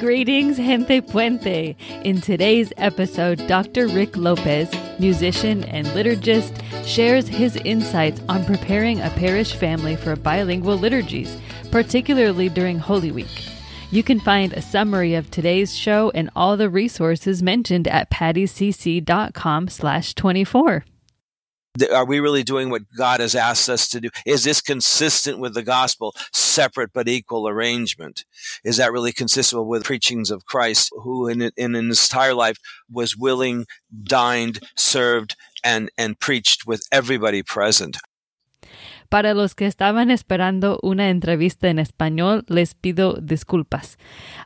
Greetings, Gente Puente! In today's episode, Dr. Rick López, musician and liturgist, shares his insights on preparing a parish family for bilingual liturgies, particularly during Holy Week. You can find a summary of today's show and all the resources mentioned at patticc.com/24. Are we really doing what God has asked us to do? Is this consistent with the gospel, separate but equal arrangement? Is that really consistent with preachings of Christ, who in his entire life was willing, dined, served, and preached with everybody present? Para los que estaban esperando una entrevista en español, les pido disculpas.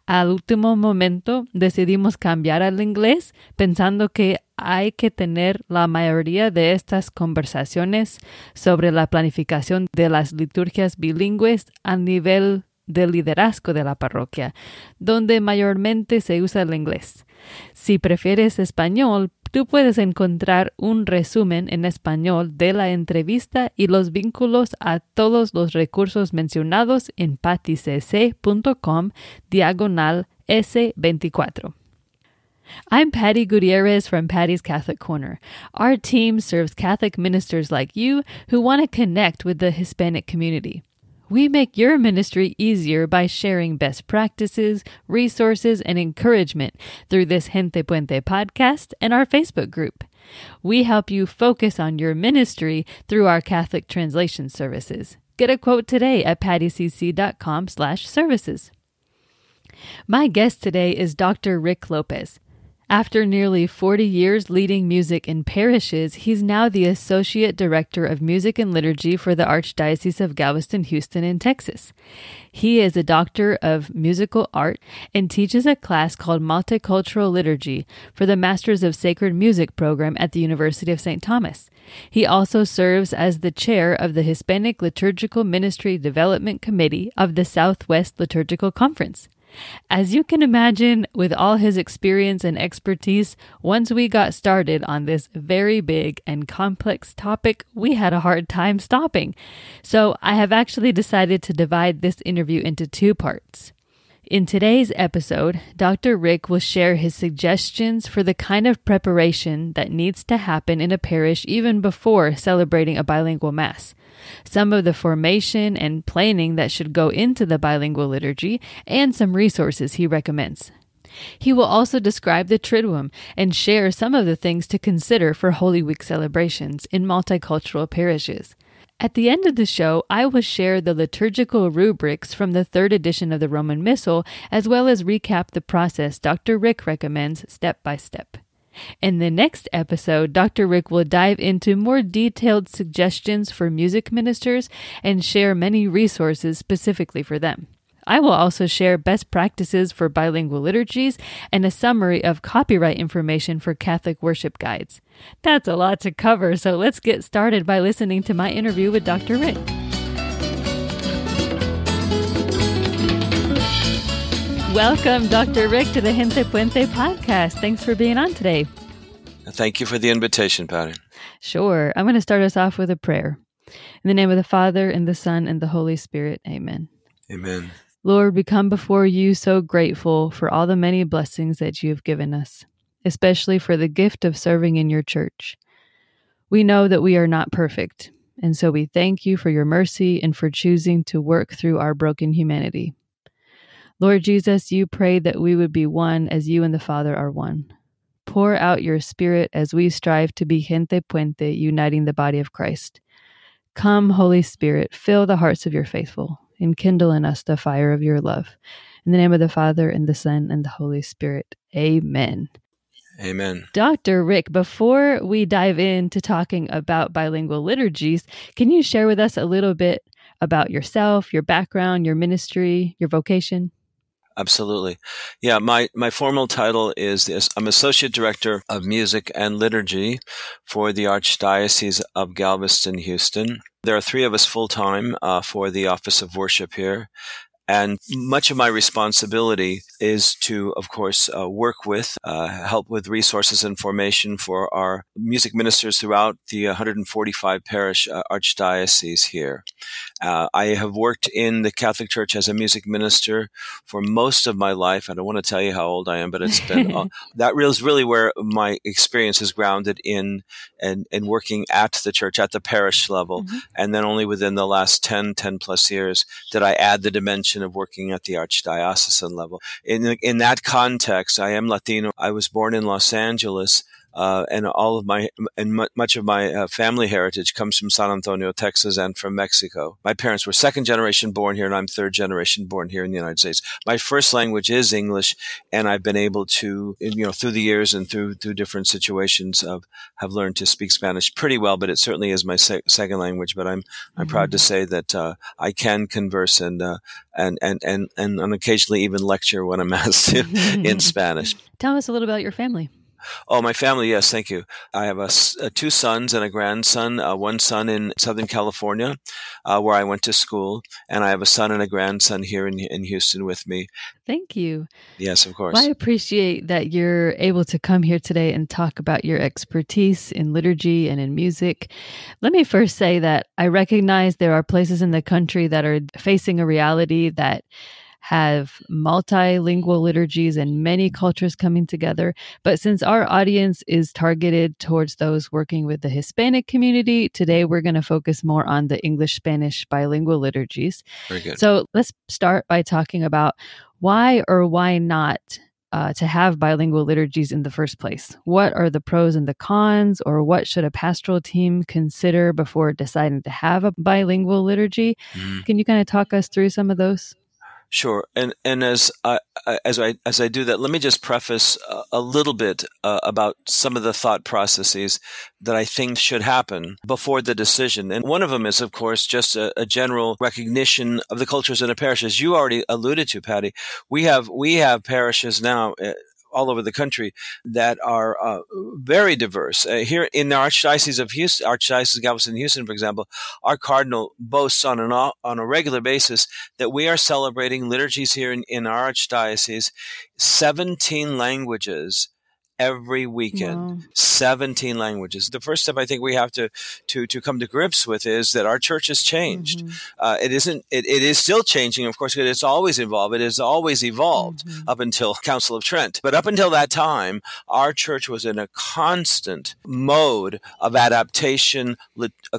Al último momento decidimos cambiar al inglés pensando que hay que tener la mayoría de estas conversaciones sobre la planificación de las liturgias bilingües a nivel de liderazgo de la parroquia, donde mayormente se usa el inglés. Si prefieres español, tú puedes encontrar un resumen en español de la entrevista y los vínculos a todos los recursos mencionados en patticc.com/S24. I'm Patti Gutierrez from Patti's Catholic Corner. Our team serves Catholic ministers like you who want to connect with the Hispanic community. We make your ministry easier by sharing best practices, resources, and encouragement through this Gente Puente podcast and our Facebook group. We help you focus on your ministry through our Catholic translation services. Get a quote today at patticc.com/services. My guest today is Dr. Rick López. After nearly 40 years leading music in parishes, he's now the Associate Director of Music and Liturgy for the Archdiocese of Galveston-Houston in Texas. He is a Doctor of Musical Art and teaches a class called Multicultural Liturgy for the Masters of Sacred Music program at the University of St. Thomas. He also serves as the Chair of the Hispanic Liturgical Ministry Development Committee of the Southwest Liturgical Conference. As you can imagine, with all his experience and expertise, once we got started on this very big and complex topic, we had a hard time stopping. So I have actually decided to divide this interview into two parts. In today's episode, Dr. Rick will share his suggestions for the kind of preparation that needs to happen in a parish even before celebrating a bilingual Mass, some of the formation and planning that should go into the bilingual liturgy, and some resources he recommends. He will also describe the Triduum and share some of the things to consider for Holy Week celebrations in multicultural parishes. At the end of the show, I will share the liturgical rubrics from the third edition of the Roman Missal, as well as recap the process Dr. Rick recommends step by step. In the next episode, Dr. Rick will dive into more detailed suggestions for music ministers and share many resources specifically for them. I will also share best practices for bilingual liturgies and a summary of copyright information for Catholic worship guides. That's a lot to cover, so let's get started by listening to my interview with Dr. Rick. Welcome, Dr. Rick, to the Gente Puente podcast. Thanks for being on today. Thank you for the invitation, Patty. Sure. I'm going to start us off with a prayer. In the name of the Father, and the Son, and the Holy Spirit. Amen. Amen. Lord, we come before you so grateful for all the many blessings that you have given us, especially for the gift of serving in your church. We know that we are not perfect, and so we thank you for your mercy and for choosing to work through our broken humanity. Lord Jesus, you prayed that we would be one as you and the Father are one. Pour out your Spirit as we strive to be Gente Puente, uniting the body of Christ. Come, Holy Spirit, fill the hearts of your faithful, and kindle in us the fire of your love. In the name of the Father, and the Son, and the Holy Spirit. Amen. Amen. Dr. Rick, before we dive into talking about bilingual liturgies, can you share with us a little bit about yourself, your background, your ministry, your vocation? Absolutely. Yeah, my formal title is this. I'm Associate Director of Music and Liturgy for the Archdiocese of Galveston-Houston. There are three of us full-time for the Office of Worship here. And much of my responsibility is to, of course, work with, help with resources and formation for our music ministers throughout the 145 parish archdiocese here. I have worked in the Catholic Church as a music minister for most of my life. I don't want to tell you how old I am, but it's been that is really where my experience is grounded in, and working at the church, at the parish level. Mm-hmm. And then only within the last 10 plus years did I add the dimension of working at the archdiocesan level. In that context, I am Latino. I was born in Los Angeles. And all of my, and much of my family heritage comes from San Antonio, Texas, and from Mexico. My parents were second generation born here, and I'm third generation born here in the United States. My first language is English, and I've been able to, you know, through the years and through different situations, have learned to speak Spanish pretty well. But it certainly is my second language. But I'm proud to say that I can converse and occasionally even lecture when I'm asked to in Spanish. Tell us a little about your family. Oh, my family. Yes, thank you. I have two sons and a grandson, one son in Southern California, where I went to school, and I have a son and a grandson here in Houston with me. Thank you. Yes, of course. Well, I appreciate that you're able to come here today and talk about your expertise in liturgy and in music. Let me first say that I recognize there are places in the country that are facing a reality that have multilingual liturgies and many cultures coming together. But since our audience is targeted towards those working with the Hispanic community, today we're going to focus more on the English-Spanish bilingual liturgies. Very good. So let's start by talking about why or why not to have bilingual liturgies in the first place. What are the pros and the cons, or what should a pastoral team consider before deciding to have a bilingual liturgy? Mm. Can you kind of talk us through some of those? Sure, and as I do that, let me just preface a little bit about some of the thought processes that I think should happen before the decision. And one of them is, of course, just a general recognition of the cultures in a parish. As you already alluded to, Patty, we have parishes now all over the country that are very diverse. Here in the Archdiocese of Houston, Archdiocese of Galveston-Houston, for example, our Cardinal boasts on a regular basis that we are celebrating liturgies here in our Archdiocese, 17 languages every weekend. Wow. 17 languages. The first step I think we have to come to grips with is that our church has changed. Mm-hmm. It is still changing, of course, because it's always evolved. It has always evolved up until Council of Trent. But up until that time, our church was in a constant mode of adaptation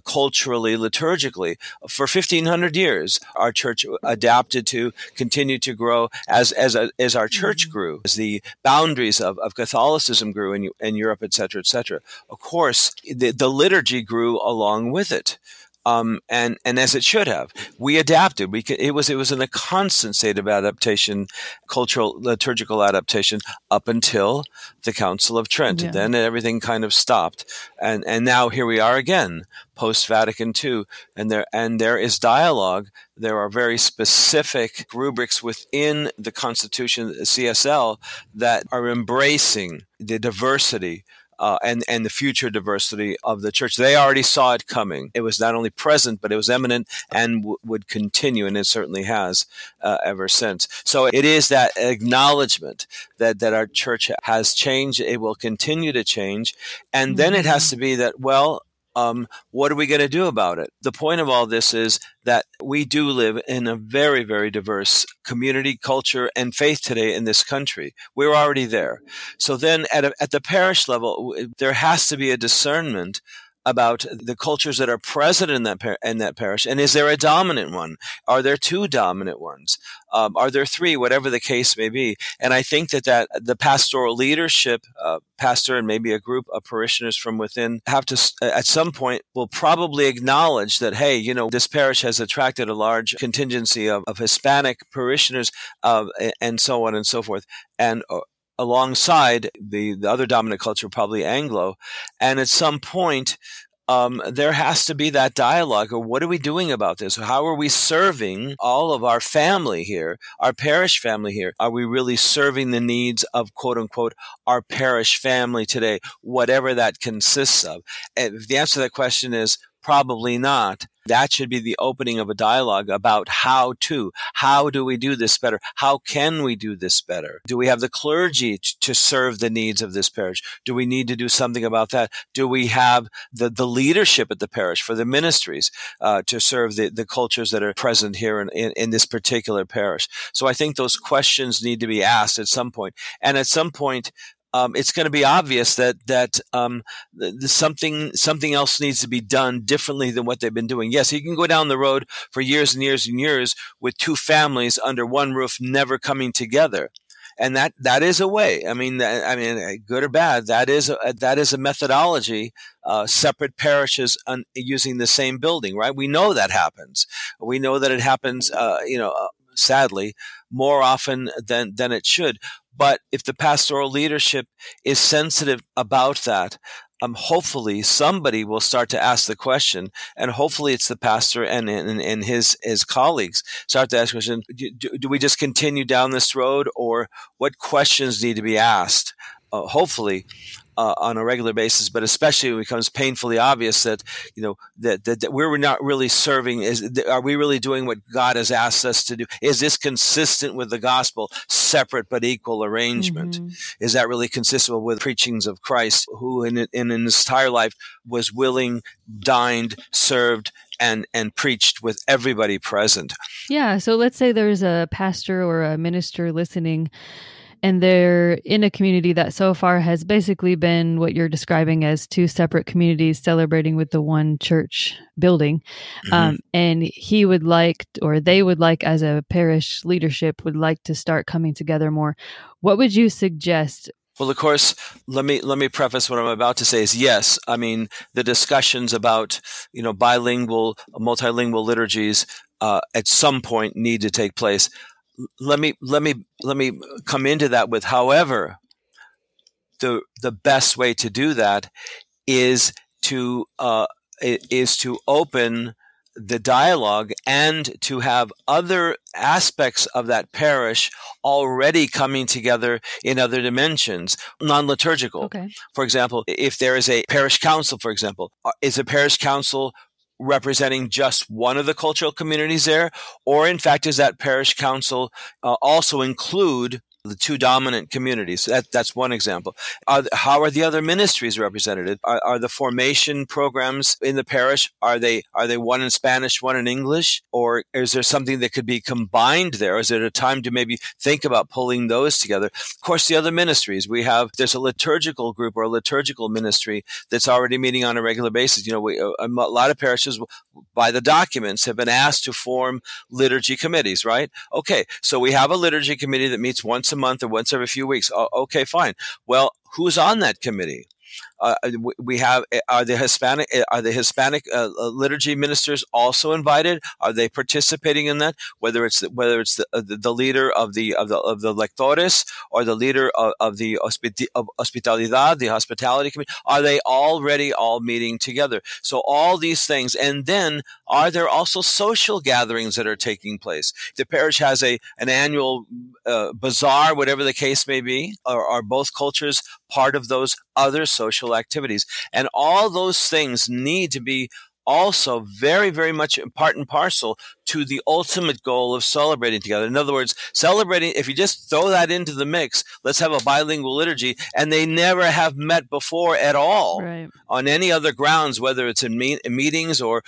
culturally, liturgically. For 1,500 years, our church adapted to, continued to grow as our church grew, as the boundaries of Catholicism grew in Europe, etc., etc. Of course, the liturgy grew along with it, and as it should have. We adapted. It was in a constant state of adaptation, cultural liturgical adaptation, up until the Council of Trent. Yeah. Then everything kind of stopped, and now here we are again, post Vatican II, and there is dialogue. There are very specific rubrics within the Constitution, the CSL, that are embracing the diversity and the future diversity of the church. They already saw it coming. It was not only present, but it was imminent and would continue, and it certainly has ever since. So it is that acknowledgement that our church has changed. It will continue to change. And then it has to be that, well, what are we going to do about it? The point of all this is that we do live in a very, very diverse community, culture, and faith today in this country. We're already there. So then at the parish level, there has to be a discernment about the cultures that are present in that parish. And is there a dominant one? Are there two dominant ones? Are there three? Whatever the case may be. And I think that the pastoral leadership, pastor and maybe a group of parishioners from within, have to, at some point, will probably acknowledge that, hey, you know, this parish has attracted a large contingency of Hispanic parishioners and so on and so forth. And alongside the other dominant culture, probably Anglo. And at some point, there has to be that dialogue. Or what are we doing about this? How are we serving all of our family here, our parish family here? Are we really serving the needs of, quote unquote, our parish family today, whatever that consists of? And if the answer to that question is probably not, That should be the opening of a dialogue about how do we do this better? How can we do this better? Do we have the clergy to serve the needs of this parish? Do we need to do something about that? Do we have the leadership at the parish for the ministries to serve the cultures that are present here in this particular parish? So I think those questions need to be asked at some point. And at some point, it's going to be obvious that something else needs to be done differently than what they've been doing. Yes, you can go down the road for years and years and years with two families under one roof, never coming together, and that is a way. I mean, good or bad, that is a methodology. Separate parishes using the same building, right? We know that happens. We know that it happens. Sadly, more often than it should. But if the pastoral leadership is sensitive about that, hopefully somebody will start to ask the question, and hopefully it's the pastor and his colleagues start to ask the question, do we just continue down this road, or what questions need to be asked, hopefully, on a regular basis, but especially when it becomes painfully obvious that we're not really serving. Are we really doing what God has asked us to do? Is this consistent with the gospel, separate but equal arrangement? Mm-hmm. Is that really consistent with preachings of Christ, who in his entire life was willing, dined, served, and preached with everybody present? Yeah. So let's say there's a pastor or a minister listening, and they're in a community that so far has basically been what you're describing as two separate communities celebrating with the one church building. Mm-hmm. And he would like, or they would like, as a parish leadership, would like to start coming together more. What would you suggest? Well, of course, let me preface what I'm about to say is yes. I mean, the discussions about, bilingual, multilingual liturgies at some point need to take place. Let me come into that with, however, the best way to do that is to open the dialogue and to have other aspects of that parish already coming together in other dimensions, non-liturgical. Okay. For example, if there is a parish council, is a parish council representing just one of the cultural communities there? Or in fact, does that parish council also include the two dominant communities? That's one example. How are the other ministries represented? Are the formation programs in the parish, are they one in Spanish, one in English? Or is there something that could be combined there? Is there a time to maybe think about pulling those together? Of course, the other ministries we have, there's a liturgical group or a liturgical ministry that's already meeting on a regular basis. A lot of parishes by the documents have been asked to form liturgy committees, right? Okay, so we have a liturgy committee that meets once a month or once every few weeks. Okay, fine. Well, who's on that committee? We have, are the Hispanic liturgy ministers also invited? Are they participating in that? Whether it's the leader of the lectores or the leader of hospitalidad, the hospitality committee, are they already all meeting together? So all these things, and then are there also social gatherings that are taking place? The parish has an annual bazaar, whatever the case may be. Are both cultures part of those other social activities? And all those things need to be also very, very much part and parcel to the ultimate goal of celebrating together. In other words, celebrating, if you just throw that into the mix, let's have a bilingual liturgy, and they never have met before at all, right, on any other grounds, whether it's in meetings or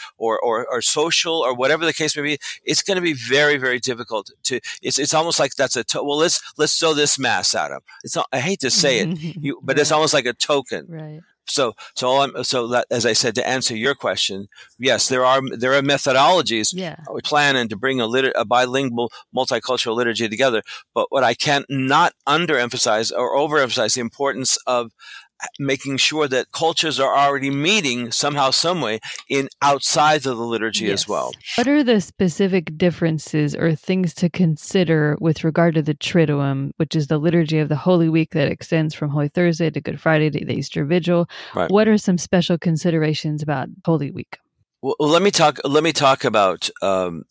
social or whatever the case may be, it's going to be very, very difficult to, it's almost like that's let's throw this mass at them. It's not, I hate to say it, but right, it's almost like a token. Right. So that, as I said, to answer your question, yes, there are methodologies. Yeah. We plan and to bring a bilingual, multicultural liturgy together. But what I can't not underemphasize or overemphasize the importance of making sure that cultures are already meeting somehow, some way, in outside of the liturgy, yes, as well. What are the specific differences or things to consider with regard to the Triduum, which is the liturgy of the Holy Week that extends from Holy Thursday to Good Friday to the Easter Vigil? Right. What are some special considerations about Holy Week? Well, let me talk about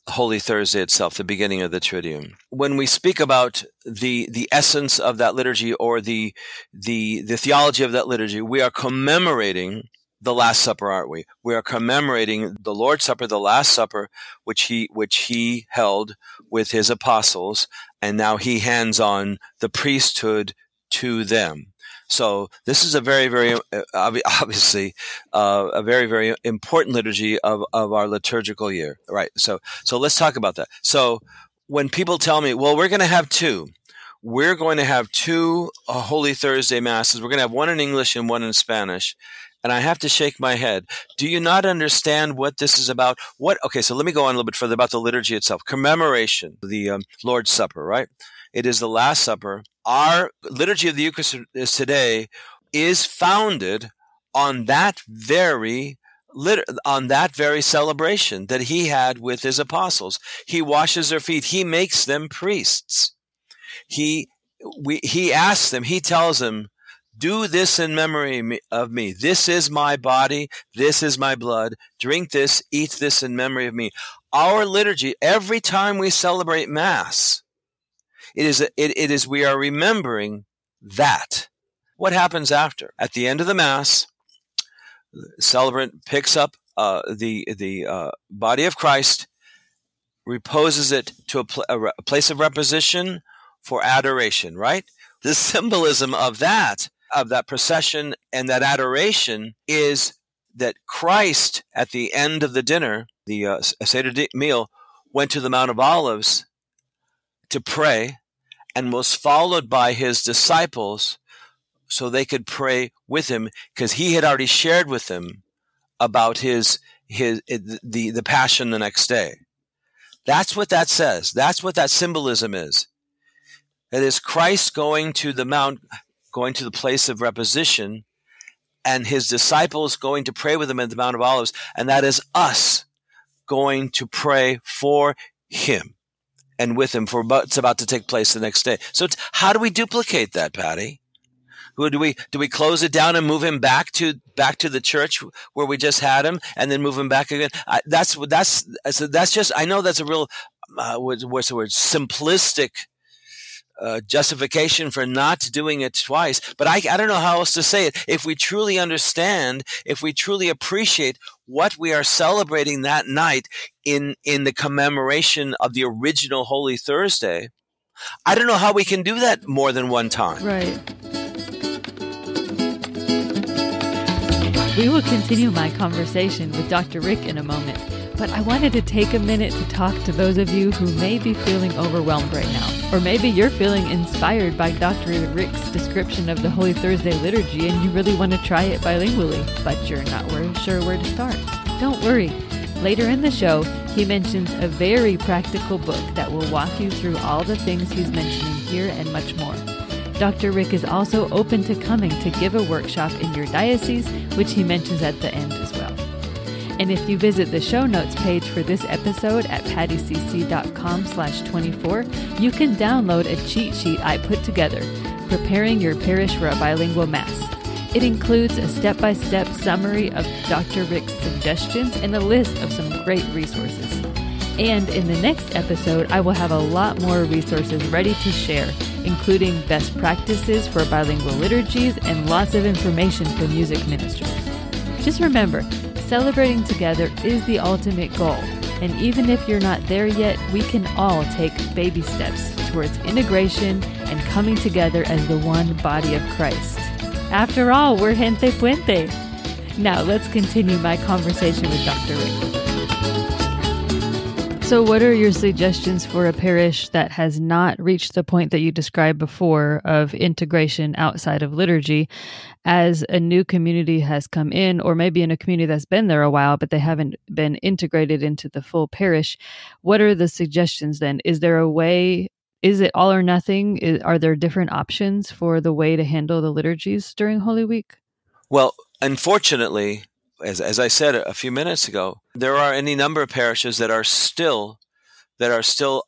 Holy Thursday itself, the beginning of the Triduum. When we speak about the essence of that liturgy or the theology of that liturgy, we are commemorating the Last Supper, aren't we? We are commemorating the Lord's Supper, the Last Supper, which he held with his apostles, and now he hands on the priesthood to them. So this is a very, very obviously a very, very important liturgy of our liturgical year, right? So let's talk about that. So when people tell me, well, we're going to have two Holy Thursday masses. We're going to have one in English and one in Spanish. And I have to shake my head. Do you not understand what this is about? Okay, so let me go on a little bit further about the liturgy itself. Commemoration, the Lord's Supper, right? It is the Last Supper. Our liturgy of the Eucharist today is founded on that very celebration that he had with his apostles. He washes their feet. He makes them priests. He asks them, he tells them, do this in memory of me. This is my body. This is my blood. Drink this, eat this in memory of me. Our liturgy, every time we celebrate Mass, it is we are remembering that. What happens after? At the end of the Mass, the celebrant picks up the body of Christ, reposes it to a place of reposition for adoration, right? The symbolism of that procession and that adoration is that Christ at the end of the dinner, the Seder meal, went to the Mount of Olives to pray and was followed by his disciples so they could pray with him, because he had already shared with them about the passion the next day. That's what that says. That's what that symbolism is. It is Christ going to the mount, going to the place of reposition, and his disciples going to pray with him at the Mount of Olives, and that is us going to pray for him and with him for what's about to take place the next day. So how do we duplicate that, Patty? Do we close it down and move him back to the church where we just had him, and then move him back again? I know that's a real what's the word, simplistic justification for not doing it twice, but I don't know how else to say it. If we truly understand, if we truly appreciate what we are celebrating that night in the commemoration of the original Holy Thursday, I don't know how we can do that more than one time. Right. We will continue my conversation with Dr. Rick in a moment, but I wanted to take a minute to talk to those of you who may be feeling overwhelmed right now. Or maybe you're feeling inspired by Dr. Rick's description of the Holy Thursday liturgy and you really want to try it bilingually, but you're not sure where to start. Don't worry. Later in the show, he mentions a very practical book that will walk you through all the things he's mentioning here and much more. Dr. Rick is also open to coming to give a workshop in your diocese, which he mentions at the end as well. And if you visit the show notes page for this episode at patticc.com/24, you can download a cheat sheet I put together, Preparing Your Parish for a Bilingual Mass. It includes a step-by-step summary of Dr. Rick's suggestions and a list of some great resources. And in the next episode, I will have a lot more resources ready to share, including best practices for bilingual liturgies and lots of information for music ministers. Just remember, celebrating together is the ultimate goal, and even if you're not there yet, we can all take baby steps towards integration and coming together as the one body of Christ. After all, we're Gente Puente. Now let's continue my conversation with Dr. Rick. So what are your suggestions for a parish that has not reached the point that you described before of integration outside of liturgy? As a new community has come in, or maybe in a community that's been there a while, but they haven't been integrated into the full parish, what are the suggestions then? Is there a way, is it all or nothing? Are there different options for the way to handle the liturgies during Holy Week? Well, unfortunately, as I said a few minutes ago, there are any number of parishes that are still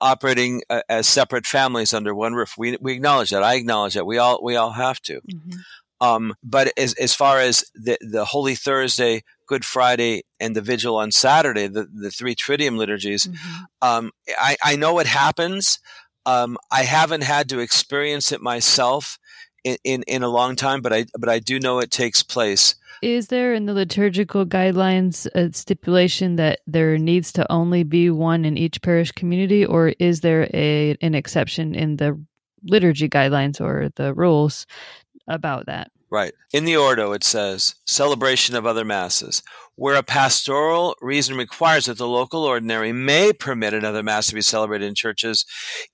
operating as separate families under one roof. We acknowledge that. I acknowledge that. We all have to. Mm-hmm. But as far as the Holy Thursday, Good Friday, and the Vigil on Saturday, the three Triduum liturgies, mm-hmm. I know it happens. I haven't had to experience it myself in a long time, but I do know it takes place. Is there in the liturgical guidelines a stipulation that there needs to only be one in each parish community, or is there an exception in the liturgy guidelines or the rules about that? Right. In the Ordo, it says, celebration of other masses. Where a pastoral reason requires that the local ordinary may permit another mass to be celebrated in churches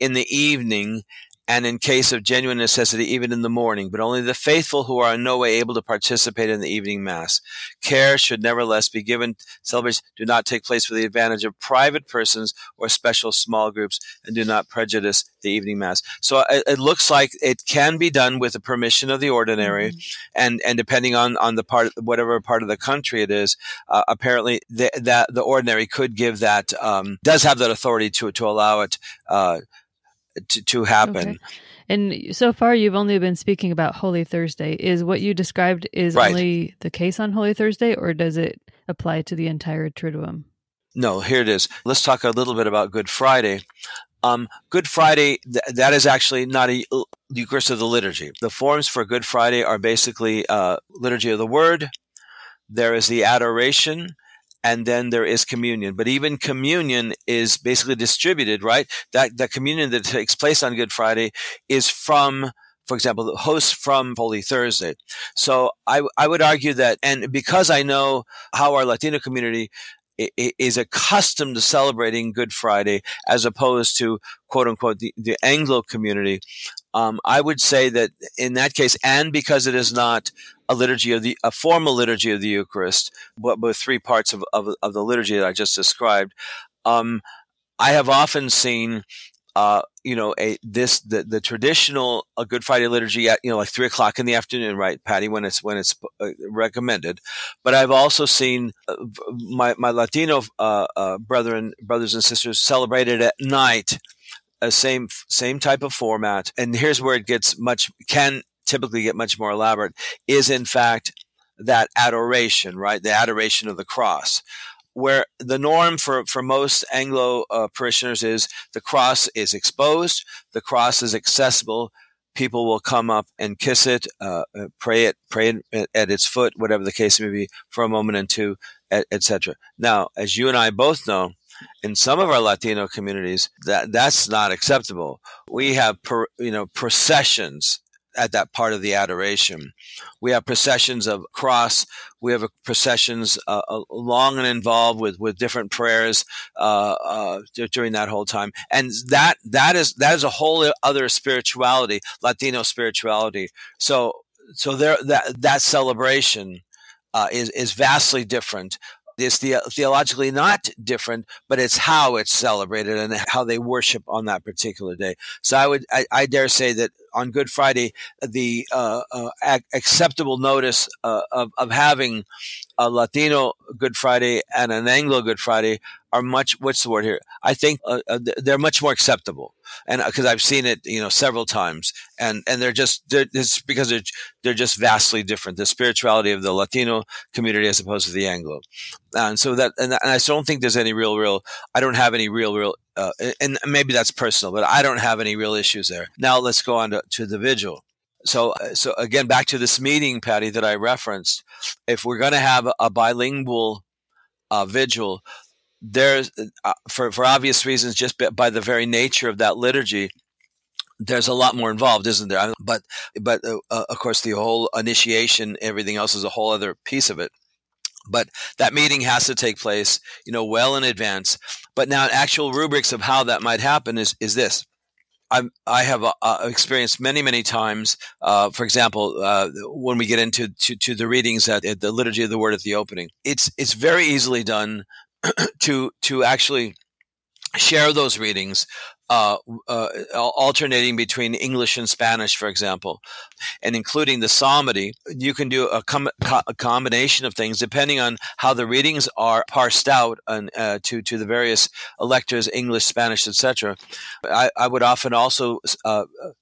in the evening, and in case of genuine necessity, even in the morning, but only the faithful who are in no way able to participate in the evening mass. Care should nevertheless be given. Celebrations do not take place for the advantage of private persons or special small groups, and do not prejudice the evening mass. So it looks like it can be done with the permission of the ordinary, and depending on the part, whatever part of the country it is, apparently the ordinary could give that, does have that authority to allow it, to happen. Okay. And so far you've only been speaking about Holy Thursday. Is what you described is right. Only the case on Holy Thursday, or does it apply to the entire Triduum? No, here it is. Let's talk a little bit about Good Friday. Good Friday, that is actually not a Eucharist of the liturgy. The forms for Good Friday are basically liturgy of the Word, there is the adoration, and then there is communion. But even communion is basically distributed, right? That the communion that takes place on Good Friday is from, for example, the host from Holy Thursday. So I would argue that, and because I know how our Latino community is accustomed to celebrating Good Friday as opposed to, quote unquote, the Anglo community, I would say that in that case, and because it is not a liturgy of a formal liturgy of the Eucharist, but three parts of the liturgy that I just described, I have often seen, the traditional Good Friday liturgy at, like 3 o'clock in the afternoon, right, Patty, when it's recommended. But I've also seen my Latino brothers and sisters celebrate it at night. Same type of format, and here's where it can typically get much more elaborate, is in fact that adoration, right? The adoration of the cross, where the norm for most Anglo parishioners is the cross is exposed, the cross is accessible. People will come up and kiss it, pray at its foot, whatever the case may be, for a moment and two, etc. Now, as you and I both know, in some of our Latino communities, that's not acceptable. We have, processions at that part of the adoration. We have processions of cross. We have processions long and involved with different prayers during that whole time. And that is a whole other spirituality, Latino spirituality. So there that celebration is vastly different. It's theologically not different, but it's how it's celebrated and how they worship on that particular day. So I dare say that on Good Friday, the acceptable notice of having a Latino Good Friday and an Anglo Good Friday are much, what's the word here? I think they're much more acceptable, and because I've seen it, several times, and it's because they're just vastly different. The spirituality of the Latino community as opposed to the Anglo, and so that, and I don't think there's any real. I don't have any real, and maybe that's personal, but I don't have any real issues there. Now let's go on to the vigil. So again, back to this meeting, Patty, that I referenced. If we're going to have a bilingual vigil. There's, for obvious reasons, just by the very nature of that liturgy, there's a lot more involved, isn't there? But of course, the whole initiation, everything else is a whole other piece of it. But that meeting has to take place, well in advance. But now, actual rubrics of how that might happen is this. I have experienced many, many times, for example, when we get into the readings at the Liturgy of the Word at the opening, it's very easily done to actually share those readings, alternating between English and Spanish, for example, and including the psalmody. You can do a combination of things depending on how the readings are parsed out to the various electors, English, Spanish, etc. I would often also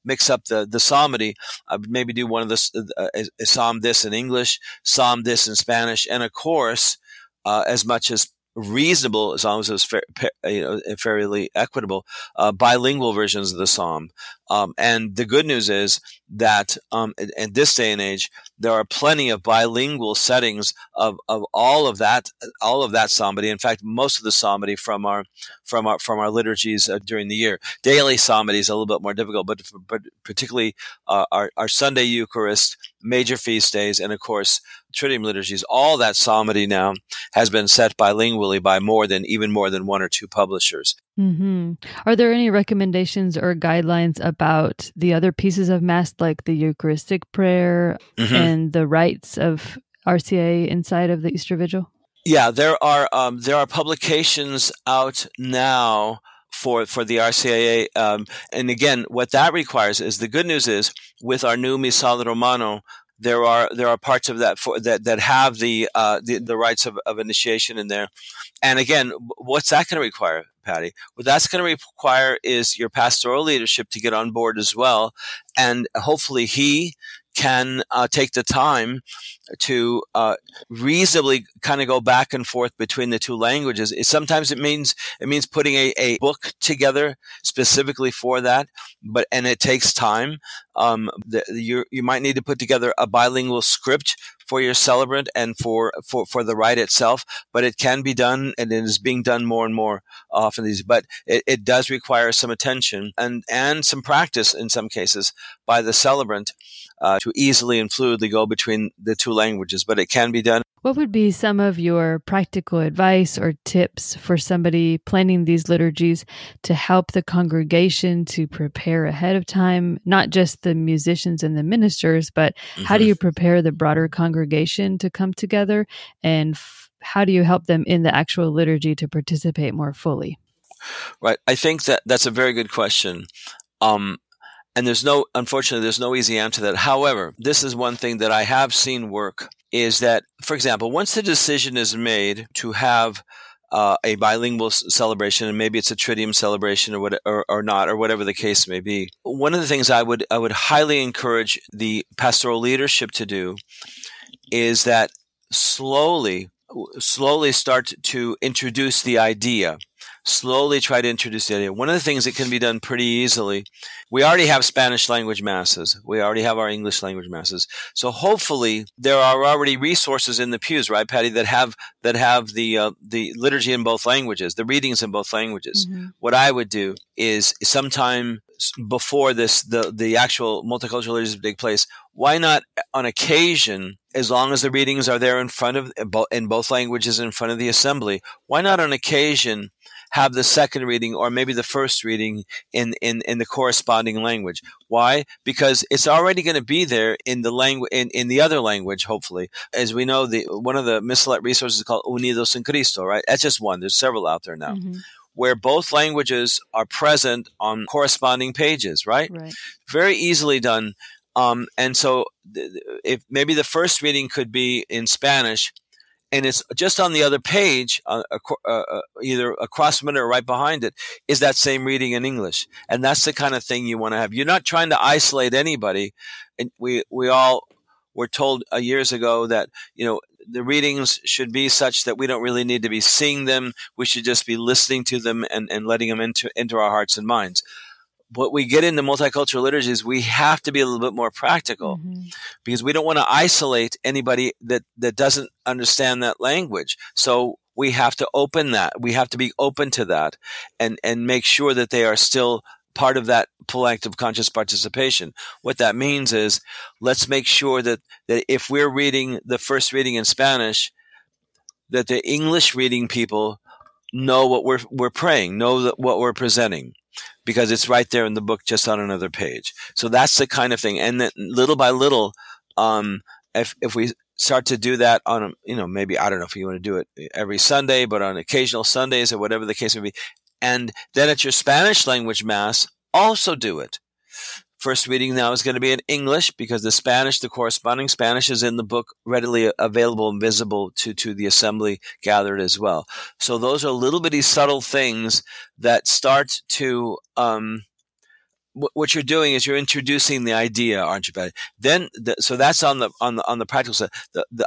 mix up the psalmody. I would maybe do one of the psalm this in English, psalm this in Spanish, and of course, as much as reasonable, as long as it was fairly equitable, bilingual versions of the psalm. And the good news is that in this day and age, there are plenty of bilingual settings of all of that psalmody. In fact, most of the psalmody from our liturgies during the year. Daily psalmody is a little bit more difficult, but particularly our Sunday Eucharist, major feast days, and of course Triduum liturgies. All that psalmody now has been set bilingually by even more than one or two publishers. Mm-hmm. Are there any recommendations or guidelines about the other pieces of Mass, like the Eucharistic prayer and the rites of RCIA inside of the Easter Vigil? Yeah, there are publications out now for the RCIA. And again, what that requires is, the good news is, with our new Misal Romano, there are parts of that that have the rites of initiation in there. And again, what's that going to require, Patty? What that's going to require is your pastoral leadership to get on board as well. And hopefully he can take the time to reasonably kind of go back and forth between the two languages. Sometimes it means putting a book together specifically for that, and it takes time. You might need to put together a bilingual script for your celebrant and for the rite itself, but it can be done, and it is being done more and more often. But it does require some attention and some practice in some cases by the celebrant to easily and fluidly go between the two languages, but it can be done. What would be some of your practical advice or tips for somebody planning these liturgies to help the congregation to prepare ahead of time, not just the musicians and the ministers, but how do you prepare the broader congregation to come together, and how do you help them in the actual liturgy to participate more fully? Right. I think that's a very good question. And unfortunately, there's no easy answer to that. However, this is one thing that I have seen work, is that, for example, once the decision is made to have a bilingual celebration, and maybe it's a Triduum celebration or not, or whatever the case may be, one of the things I would highly encourage the pastoral leadership to do is that slowly start to introduce the idea. Slowly try to introduce the idea. One of the things that can be done pretty easily, we already have Spanish language masses. We already have our English language masses. So hopefully there are already resources in the pews, right, Patty, that have the liturgy in both languages, the readings in both languages. Mm-hmm. What I would do is, sometime before this, the actual multicultural liturgy take place, why not on occasion, as long as the readings are there in both languages in front of the assembly, why not on occasion have the second reading or maybe the first reading in the corresponding language? Why? Because it's already going to be there in the language, in the other language, hopefully. As we know, one of the Missalite resources is called Unidos en Cristo, right? That's just one. There's several out there now. Mm-hmm. Where both languages are present on corresponding pages, right? Right. Very easily done. And so if maybe the first reading could be in Spanish, and it's just on the other page, either across from it or right behind it, is that same reading in English. And that's the kind of thing you want to have. You're not trying to isolate anybody. And we all were told years ago that, you know, the readings should be such that we don't really need to be seeing them. We should just be listening to them and letting them into our hearts and minds. What we get into multicultural liturgies, we have to be a little bit more practical, because we don't want to isolate anybody that doesn't understand that language. So we have to open that. We have to be open to that and make sure that they are still part of that full act of conscious participation. What that means is, let's make sure that if we're reading the first reading in Spanish, that the English reading people know what we're praying, know what we're presenting, because it's right there in the book, just on another page. So that's the kind of thing. And then little by little, if we start to do that on, maybe, I don't know if you want to do it every Sunday, but on occasional Sundays or whatever the case may be, and then at your Spanish language Mass, also do it. First reading now is going to be in English, because the corresponding Spanish is in the book, readily available and visible to the assembly gathered as well. So those are little bitty subtle things that start to what you're doing is you're introducing the idea, aren't you, Patty? Then, so that's on the practical side.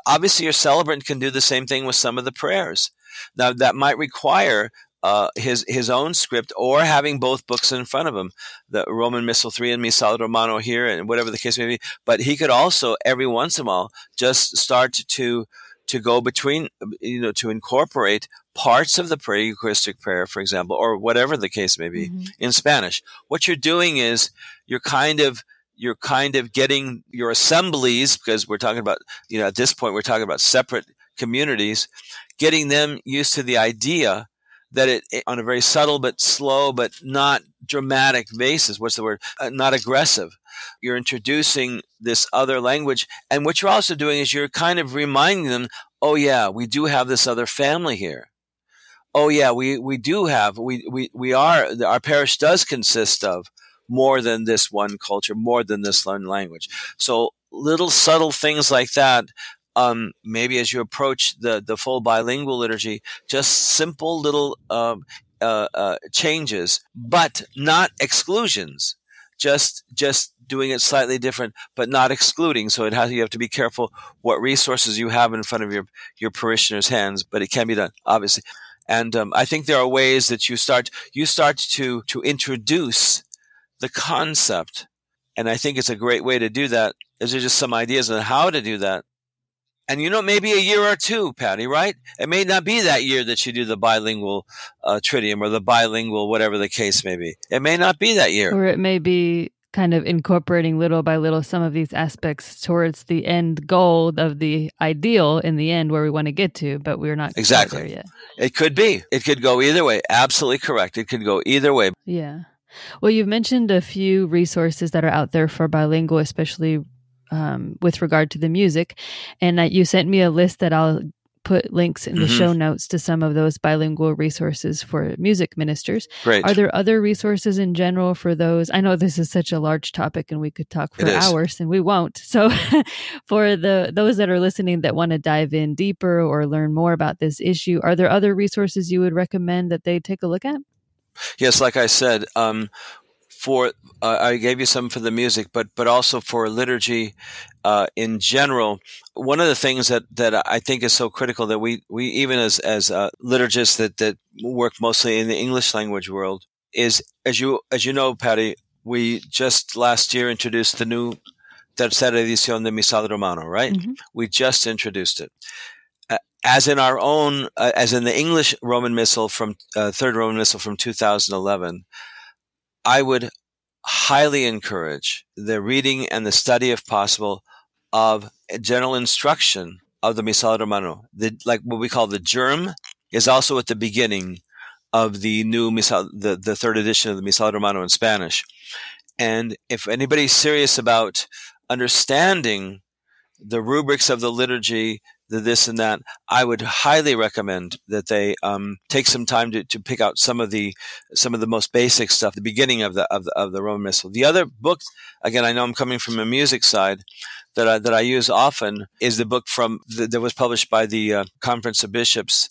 Obviously, your celebrant can do the same thing with some of the prayers. Now, that might require his own script, or having both books in front of him, the Roman Missal 3 and Misal Romano here, and whatever the case may be. But he could also, every once in a while, just start to go between, to incorporate parts of the pre-Eucharistic prayer, for example, or whatever the case may be, in Spanish. What you're doing is you're kind of getting your assemblies, because we're talking about, at this point, we're talking about separate communities, getting them used to the idea that it on a very subtle but slow but not dramatic basis, not aggressive, you're introducing this other language. And what you're also doing is you're kind of reminding them, oh yeah, we do have this other family here. Oh yeah, our parish does consist of more than this one culture, more than this one language. So little subtle things like that. Maybe as you approach the full bilingual liturgy, just simple little changes, but not exclusions. Just doing it slightly different, but not excluding. So you have to be careful what resources you have in front of your parishioners' hands, but it can be done, obviously. And I think there are ways that you start to introduce the concept, and I think it's a great way to do that. Is there just some ideas on how to do that? And maybe a year or two, Patty, right? It may not be that year that you do the bilingual Triduum or the bilingual whatever the case may be. It may not be that year. Or it may be kind of incorporating little by little some of these aspects towards the end goal of the ideal in the end where we want to get to, but we're not exactly there yet. It could be. It could go either way. Absolutely correct. It could go either way. Yeah. Well, you've mentioned a few resources that are out there for bilingual, especially with regard to the music, and you sent me a list that I'll put links in the show notes to some of those bilingual resources for music ministers. Great. Are there other resources in general for those? I know this is such a large topic and we could talk for hours and we won't. So for those that are listening that want to dive in deeper or learn more about this issue, are there other resources you would recommend that they take a look at? Yes, like I said, I gave you some for the music, but also for liturgy in general. One of the things that I think is so critical that we even as liturgists that work mostly in the English language world is, as you know, Patty, we just last year introduced the new tercera edición de Misal Romano, right? We just introduced it. As in our own, as in the English Roman Missal from Third Roman Missal from 2011. I would highly encourage the reading and the study, if possible, of general instruction of the Misal Romano. Like what we call the germ is also at the beginning of the new Misal, the third edition of the Misal Romano in Spanish. And if anybody's serious about understanding the rubrics of the liturgy, the this and that, I would highly recommend that they take some time to pick out some of the most basic stuff, the beginning of the Roman Missal. The other book, again, I know I'm coming from a music side, that I use often is the book that was published by the Conference of Bishops,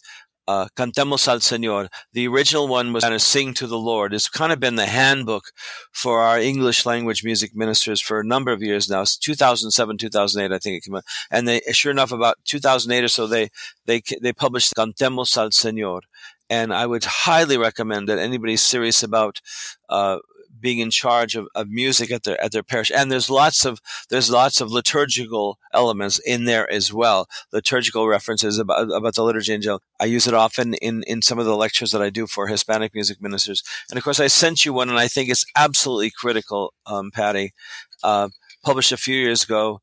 Cantemos al Señor. The original one was kind of Sing to the Lord. It's kind of been the handbook for our English language music ministers for a number of years now. It's 2007, 2008, I think it came out. And they, sure enough, about 2008 or so, they published Cantemos al Señor. And I would highly recommend that anybody serious about being in charge of music at their parish. And there's lots of liturgical elements in there as well. Liturgical references about the liturgy in general. I use it often in some of the lectures that I do for Hispanic music ministers. And of course, I sent you one, and I think it's absolutely critical, Patty, published a few years ago,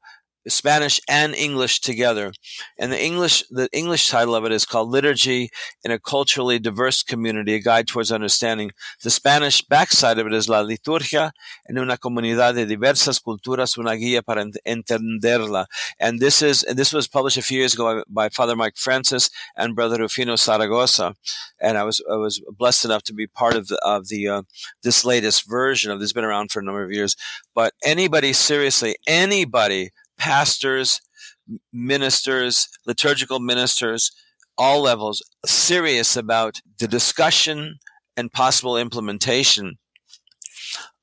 Spanish and English together. And the English title of it is called Liturgy in a Culturally Diverse Community, A Guide Towards Understanding. The Spanish backside of it is La Liturgia en una comunidad de diversas culturas, una guía para entenderla. And this was published a few years ago by Father Mike Francis and Brother Rufino Zaragoza. And I was blessed enough to be part of this latest version of this. It's been around for a number of years. But anybody, pastors, ministers, liturgical ministers, all levels, serious about the discussion and possible implementation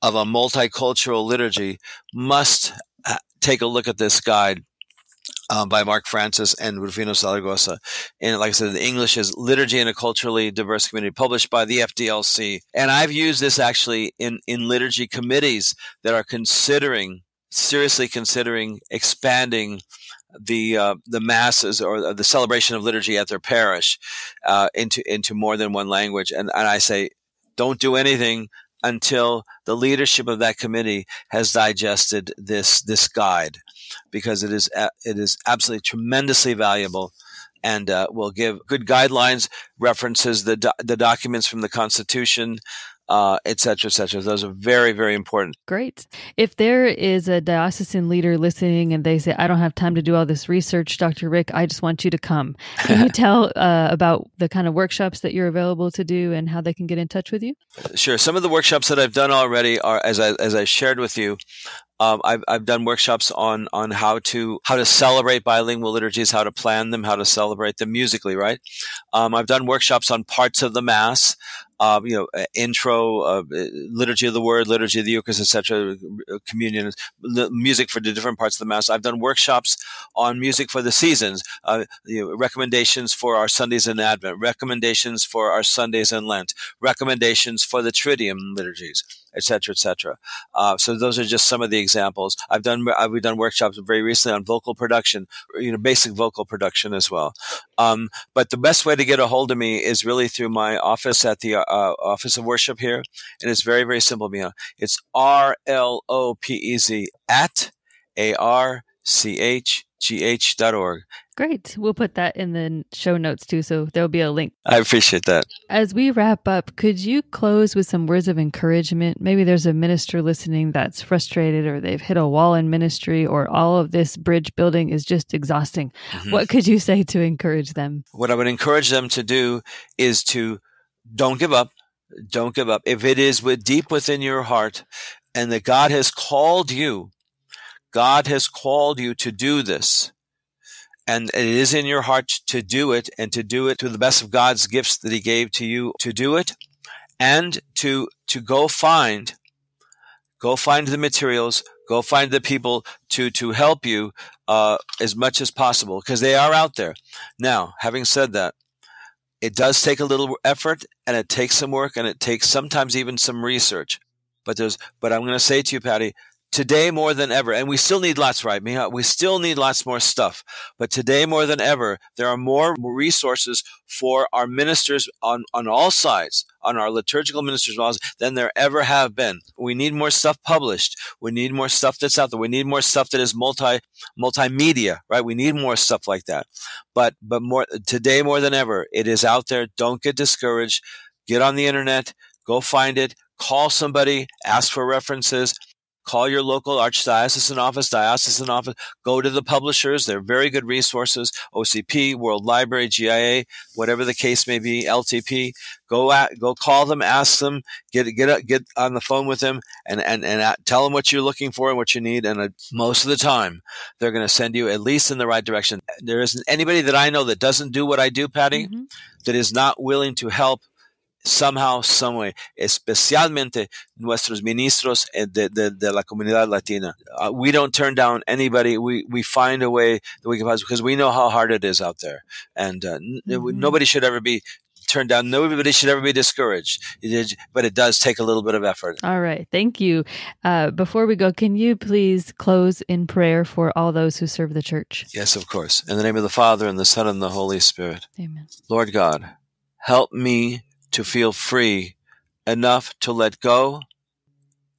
of a multicultural liturgy must take a look at this guide. by Mike Francis and Rufino Zaragoza. And like I said, the English is Liturgy in a Culturally Diverse Community, published by the FDLC. And I've used this actually in liturgy committees that are seriously considering expanding the masses or the celebration of liturgy at their parish into more than one language. And I say, don't do anything until the leadership of that committee has digested this guide, because it is absolutely tremendously valuable and will give good guidelines, references the documents from the Constitution, et cetera, et cetera. Those are very, very important. Great. If there is a diocesan leader listening and they say, I don't have time to do all this research, Dr. Rick, I just want you to come. Can you tell about the kind of workshops that you're available to do and how they can get in touch with you? Sure. Some of the workshops that I've done already are, as I shared with you, I've done workshops on how to celebrate bilingual liturgies, how to plan them, how to celebrate them musically, right? I've done workshops on parts of the Mass, intro, liturgy of the Word, liturgy of the Eucharist, etc., communion, music for the different parts of the Mass. I've done workshops on music for the seasons, recommendations for our Sundays in Advent, recommendations for our Sundays in Lent, recommendations for the Triduum liturgies, et cetera, et cetera. So those are just some of the examples. We've done workshops very recently on vocal production, basic vocal production as well. But the best way to get a hold of me is really through my office at the Office of Worship here. And it's very, very simple, Mia. It's RLOPEZ at ARCHGH.org. Great. We'll put that in the show notes too, so there'll be a link. I appreciate that. As we wrap up, could you close with some words of encouragement? Maybe there's a minister listening that's frustrated, or they've hit a wall in ministry, or all of this bridge building is just exhausting. Mm-hmm. What could you say to encourage them? What I would encourage them to do is to don't give up. Don't give up. If it is deep within your heart and that God has called you to do this, and it is in your heart to do it, and to do it to the best of God's gifts that he gave to you to do it, and to go find the materials, go find the people to help you as much as possible, because they are out there. Now, having said that, it does take a little effort, and it takes some work, and it takes sometimes even some research. But I'm going to say to you, Patty, today more than ever, and we still need lots, right, Miha? We still need lots more stuff. But today more than ever, there are more resources for our ministers on all sides, on our liturgical ministers' models, than there ever have been. We need more stuff published. We need more stuff that's out there. We need more stuff that is multimedia, right? We need more stuff like that. But more today more than ever, it is out there. Don't get discouraged. Get on the internet. Go find it. Call somebody. Ask for references. Call your local diocesan office. Go to the publishers. They're very good resources. OCP, World Library, GIA, whatever the case may be, LTP. Go call them, ask them, get on the phone with them, and tell them what you're looking for and what you need. And most of the time, they're going to send you at least in the right direction. There isn't anybody that I know that doesn't do what I do, Patty, mm-hmm. that is not willing to help somehow, someway, especialmente nuestros ministros de la comunidad latina. We don't turn down anybody. We find a way that we can possibly, because we know how hard it is out there. And mm-hmm. nobody should ever be turned down. Nobody should ever be discouraged. But it does take a little bit of effort. All right. Thank you. Before we go, can you please close in prayer for all those who serve the church? Yes, of course. In the name of the Father, and the Son, and the Holy Spirit. Amen. Lord God, help me to feel free enough to let go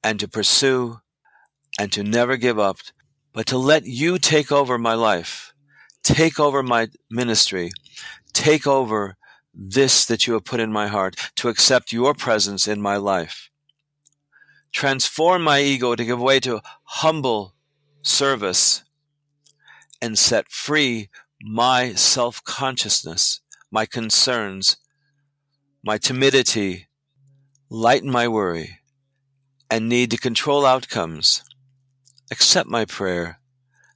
and to pursue and to never give up, but to let you take over my life, take over my ministry, take over this that you have put in my heart, to accept your presence in my life. Transform my ego to give way to humble service, and set free my self-consciousness, my concerns, my timidity, lighten my worry, and need to control outcomes. Accept my prayer.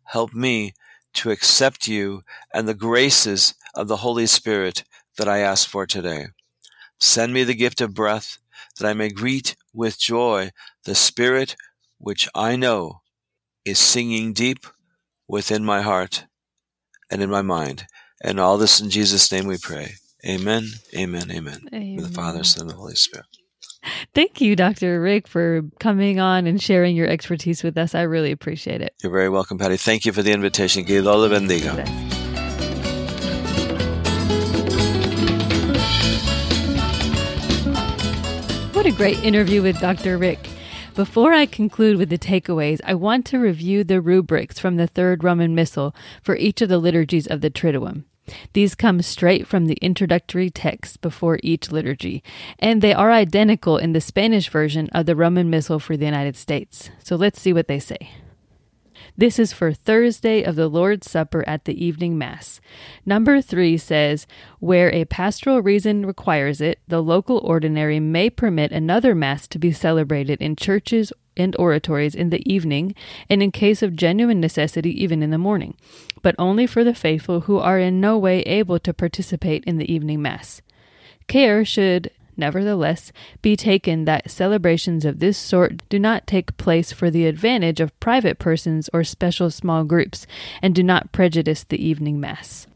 Help me to accept you and the graces of the Holy Spirit that I ask for today. Send me the gift of breath, that I may greet with joy the Spirit which I know is singing deep within my heart. and in my mind. And all this in Jesus' name we pray. Amen, amen, amen. Amen. In the Father, Son, and the Holy Spirit. Thank you, Dr. Rick, for coming on and sharing your expertise with us. I really appreciate it. You're very welcome, Patty. Thank you for the invitation. Que Dios le bendiga. What a great interview with Dr. Rick. Before I conclude with the takeaways, I want to review the rubrics from the Third Roman Missal for each of the liturgies of the Triduum. These come straight from the introductory text before each liturgy, and they are identical in the Spanish version of the Roman Missal for the United States. So let's see what they say. This is for Thursday of the Lord's Supper at the evening Mass. Number 3 says, where a pastoral reason requires it, the local ordinary may permit another Mass to be celebrated in churches and oratories in the evening, and in case of genuine necessity, even in the morning, but only for the faithful who are in no way able to participate in the evening Mass. Care should, nevertheless, be taken that celebrations of this sort do not take place for the advantage of private persons or special small groups, and do not prejudice the evening Mass.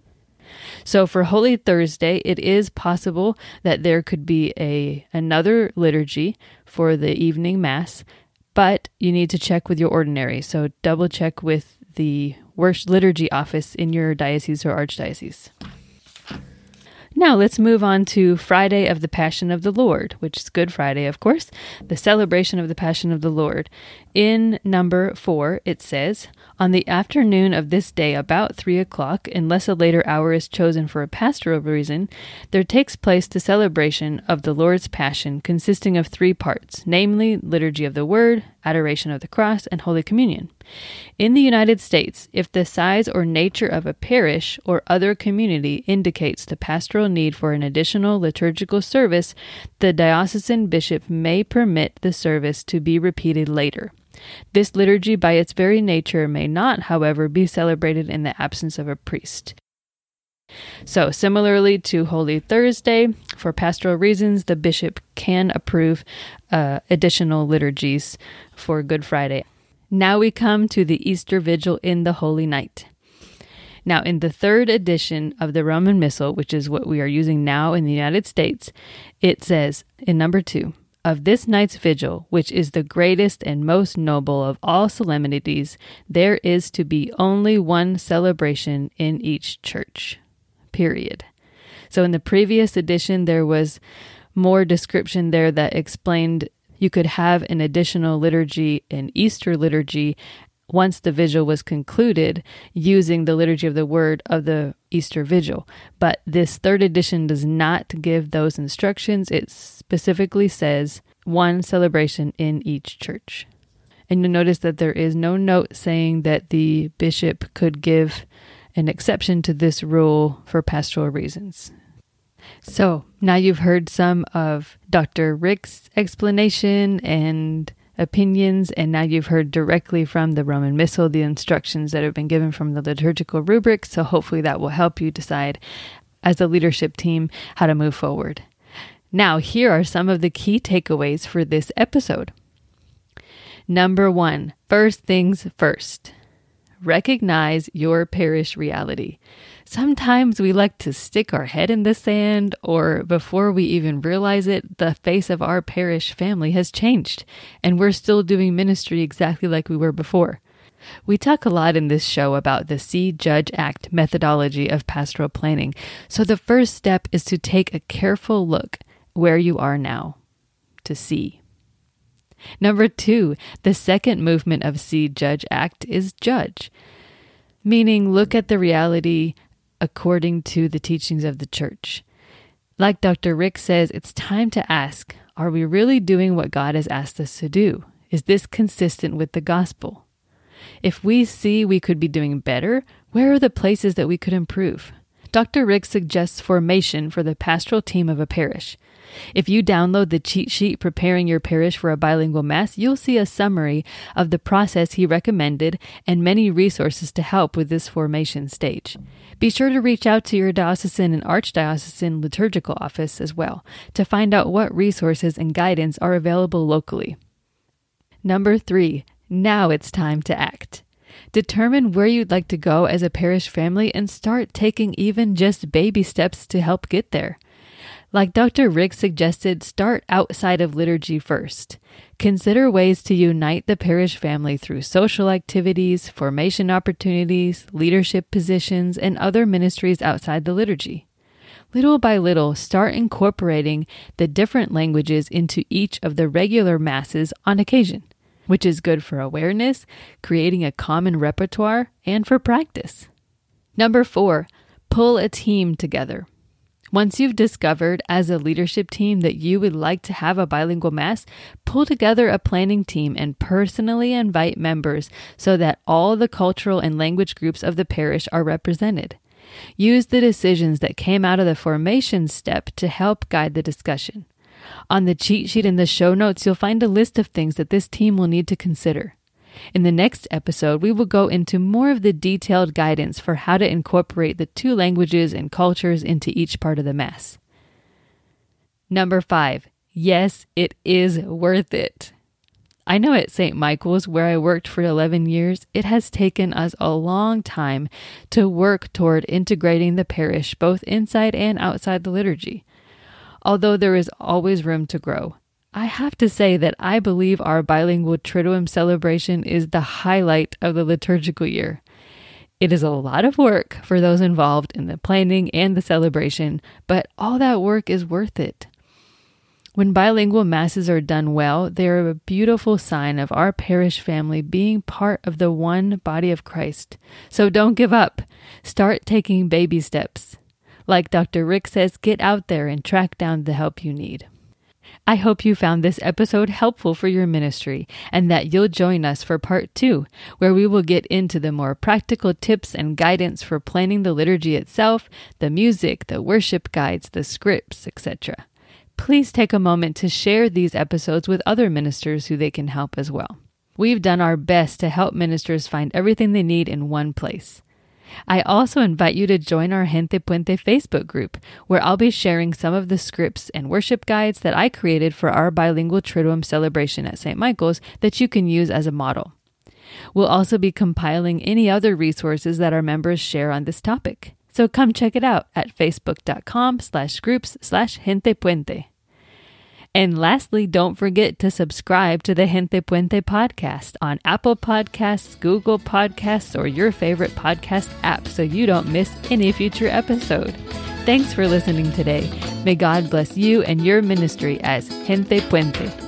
So for Holy Thursday, it is possible that there could be another liturgy for the evening Mass, but you need to check with your ordinary, so double check with the liturgy office in your diocese or archdiocese. Now let's move on to Friday of the Passion of the Lord, which is Good Friday, of course, the celebration of the Passion of the Lord. In number 4, it says, on the afternoon of this day about 3 o'clock, unless a later hour is chosen for a pastoral reason, there takes place the celebration of the Lord's Passion, consisting of 3 parts, namely Liturgy of the Word, Adoration of the Cross, and Holy Communion. In the United States, if the size or nature of a parish or other community indicates the pastoral need for an additional liturgical service, the diocesan bishop may permit the service to be repeated later. This liturgy, by its very nature, may not, however, be celebrated in the absence of a priest. So, similarly to Holy Thursday, for pastoral reasons, the bishop can approve additional liturgies for Good Friday. Now we come to the Easter Vigil in the Holy Night. Now, in the third edition of the Roman Missal, which is what we are using now in the United States, it says in number 2, of this night's vigil, which is the greatest and most noble of all solemnities, there is to be only one celebration in each church. Period. So in the previous edition, there was more description there that explained you could have an additional liturgy, an Easter liturgy, once the vigil was concluded using the Liturgy of the Word of the Easter Vigil. But this third edition does not give those instructions. It specifically says one celebration in each church. And you'll notice that there is no note saying that the bishop could give an exception to this rule for pastoral reasons. So now you've heard some of Dr. Rick's explanation and opinions, and now you've heard directly from the Roman Missal the instructions that have been given from the liturgical rubric, so hopefully that will help you decide as a leadership team how to move forward. Now, here are some of the key takeaways for this episode. Number 1, first things first. Recognize your parish reality. Sometimes we like to stick our head in the sand, or before we even realize it, the face of our parish family has changed, and we're still doing ministry exactly like we were before. We talk a lot in this show about the See, Judge, Act methodology of pastoral planning, so the first step is to take a careful look where you are now, to see. Number 2, the second movement of See, Judge, Act is judge, meaning look at the reality according to the teachings of the church. Like Dr. Rick says, it's time to ask, are we really doing what God has asked us to do? Is this consistent with the gospel? If we see we could be doing better, where are the places that we could improve? Dr. Rick suggests formation for the pastoral team of a parish. If you download the cheat sheet preparing your parish for a bilingual Mass, you'll see a summary of the process he recommended and many resources to help with this formation stage. Be sure to reach out to your diocesan and archdiocesan liturgical office as well to find out what resources and guidance are available locally. Number 3, now it's time to act. Determine where you'd like to go as a parish family and start taking even just baby steps to help get there. Like Dr. Rick suggested, start outside of liturgy first. Consider ways to unite the parish family through social activities, formation opportunities, leadership positions, and other ministries outside the liturgy. Little by little, start incorporating the different languages into each of the regular masses on occasion, which is good for awareness, creating a common repertoire, and for practice. Number 4, pull a team together. Once you've discovered as a leadership team that you would like to have a bilingual mass, pull together a planning team and personally invite members so that all the cultural and language groups of the parish are represented. Use the decisions that came out of the formation step to help guide the discussion. On the cheat sheet and the show notes, you'll find a list of things that this team will need to consider. In the next episode, we will go into more of the detailed guidance for how to incorporate the two languages and cultures into each part of the Mass. Number 5, yes, it is worth it. I know at St. Michael's, where I worked for 11 years, it has taken us a long time to work toward integrating the parish both inside and outside the liturgy. Although there is always room to grow, I have to say that I believe our bilingual Triduum celebration is the highlight of the liturgical year. It is a lot of work for those involved in the planning and the celebration, but all that work is worth it. When bilingual masses are done well, they are a beautiful sign of our parish family being part of the one body of Christ. So don't give up. Start taking baby steps. Like Dr. Rick says, get out there and track down the help you need. I hope you found this episode helpful for your ministry and that you'll join us for part 2, where we will get into the more practical tips and guidance for planning the liturgy itself, the music, the worship guides, the scripts, etc. Please take a moment to share these episodes with other ministers who they can help as well. We've done our best to help ministers find everything they need in one place. I also invite you to join our Gente Puente Facebook group, where I'll be sharing some of the scripts and worship guides that I created for our bilingual Triduum celebration at St. Michael's that you can use as a model. We'll also be compiling any other resources that our members share on this topic. So come check it out at facebook.com/groups/Gente Puente. And lastly, don't forget to subscribe to the Gente Puente podcast on Apple Podcasts, Google Podcasts, or your favorite podcast app so you don't miss any future episode. Thanks for listening today. May God bless you and your ministry as Gente Puente.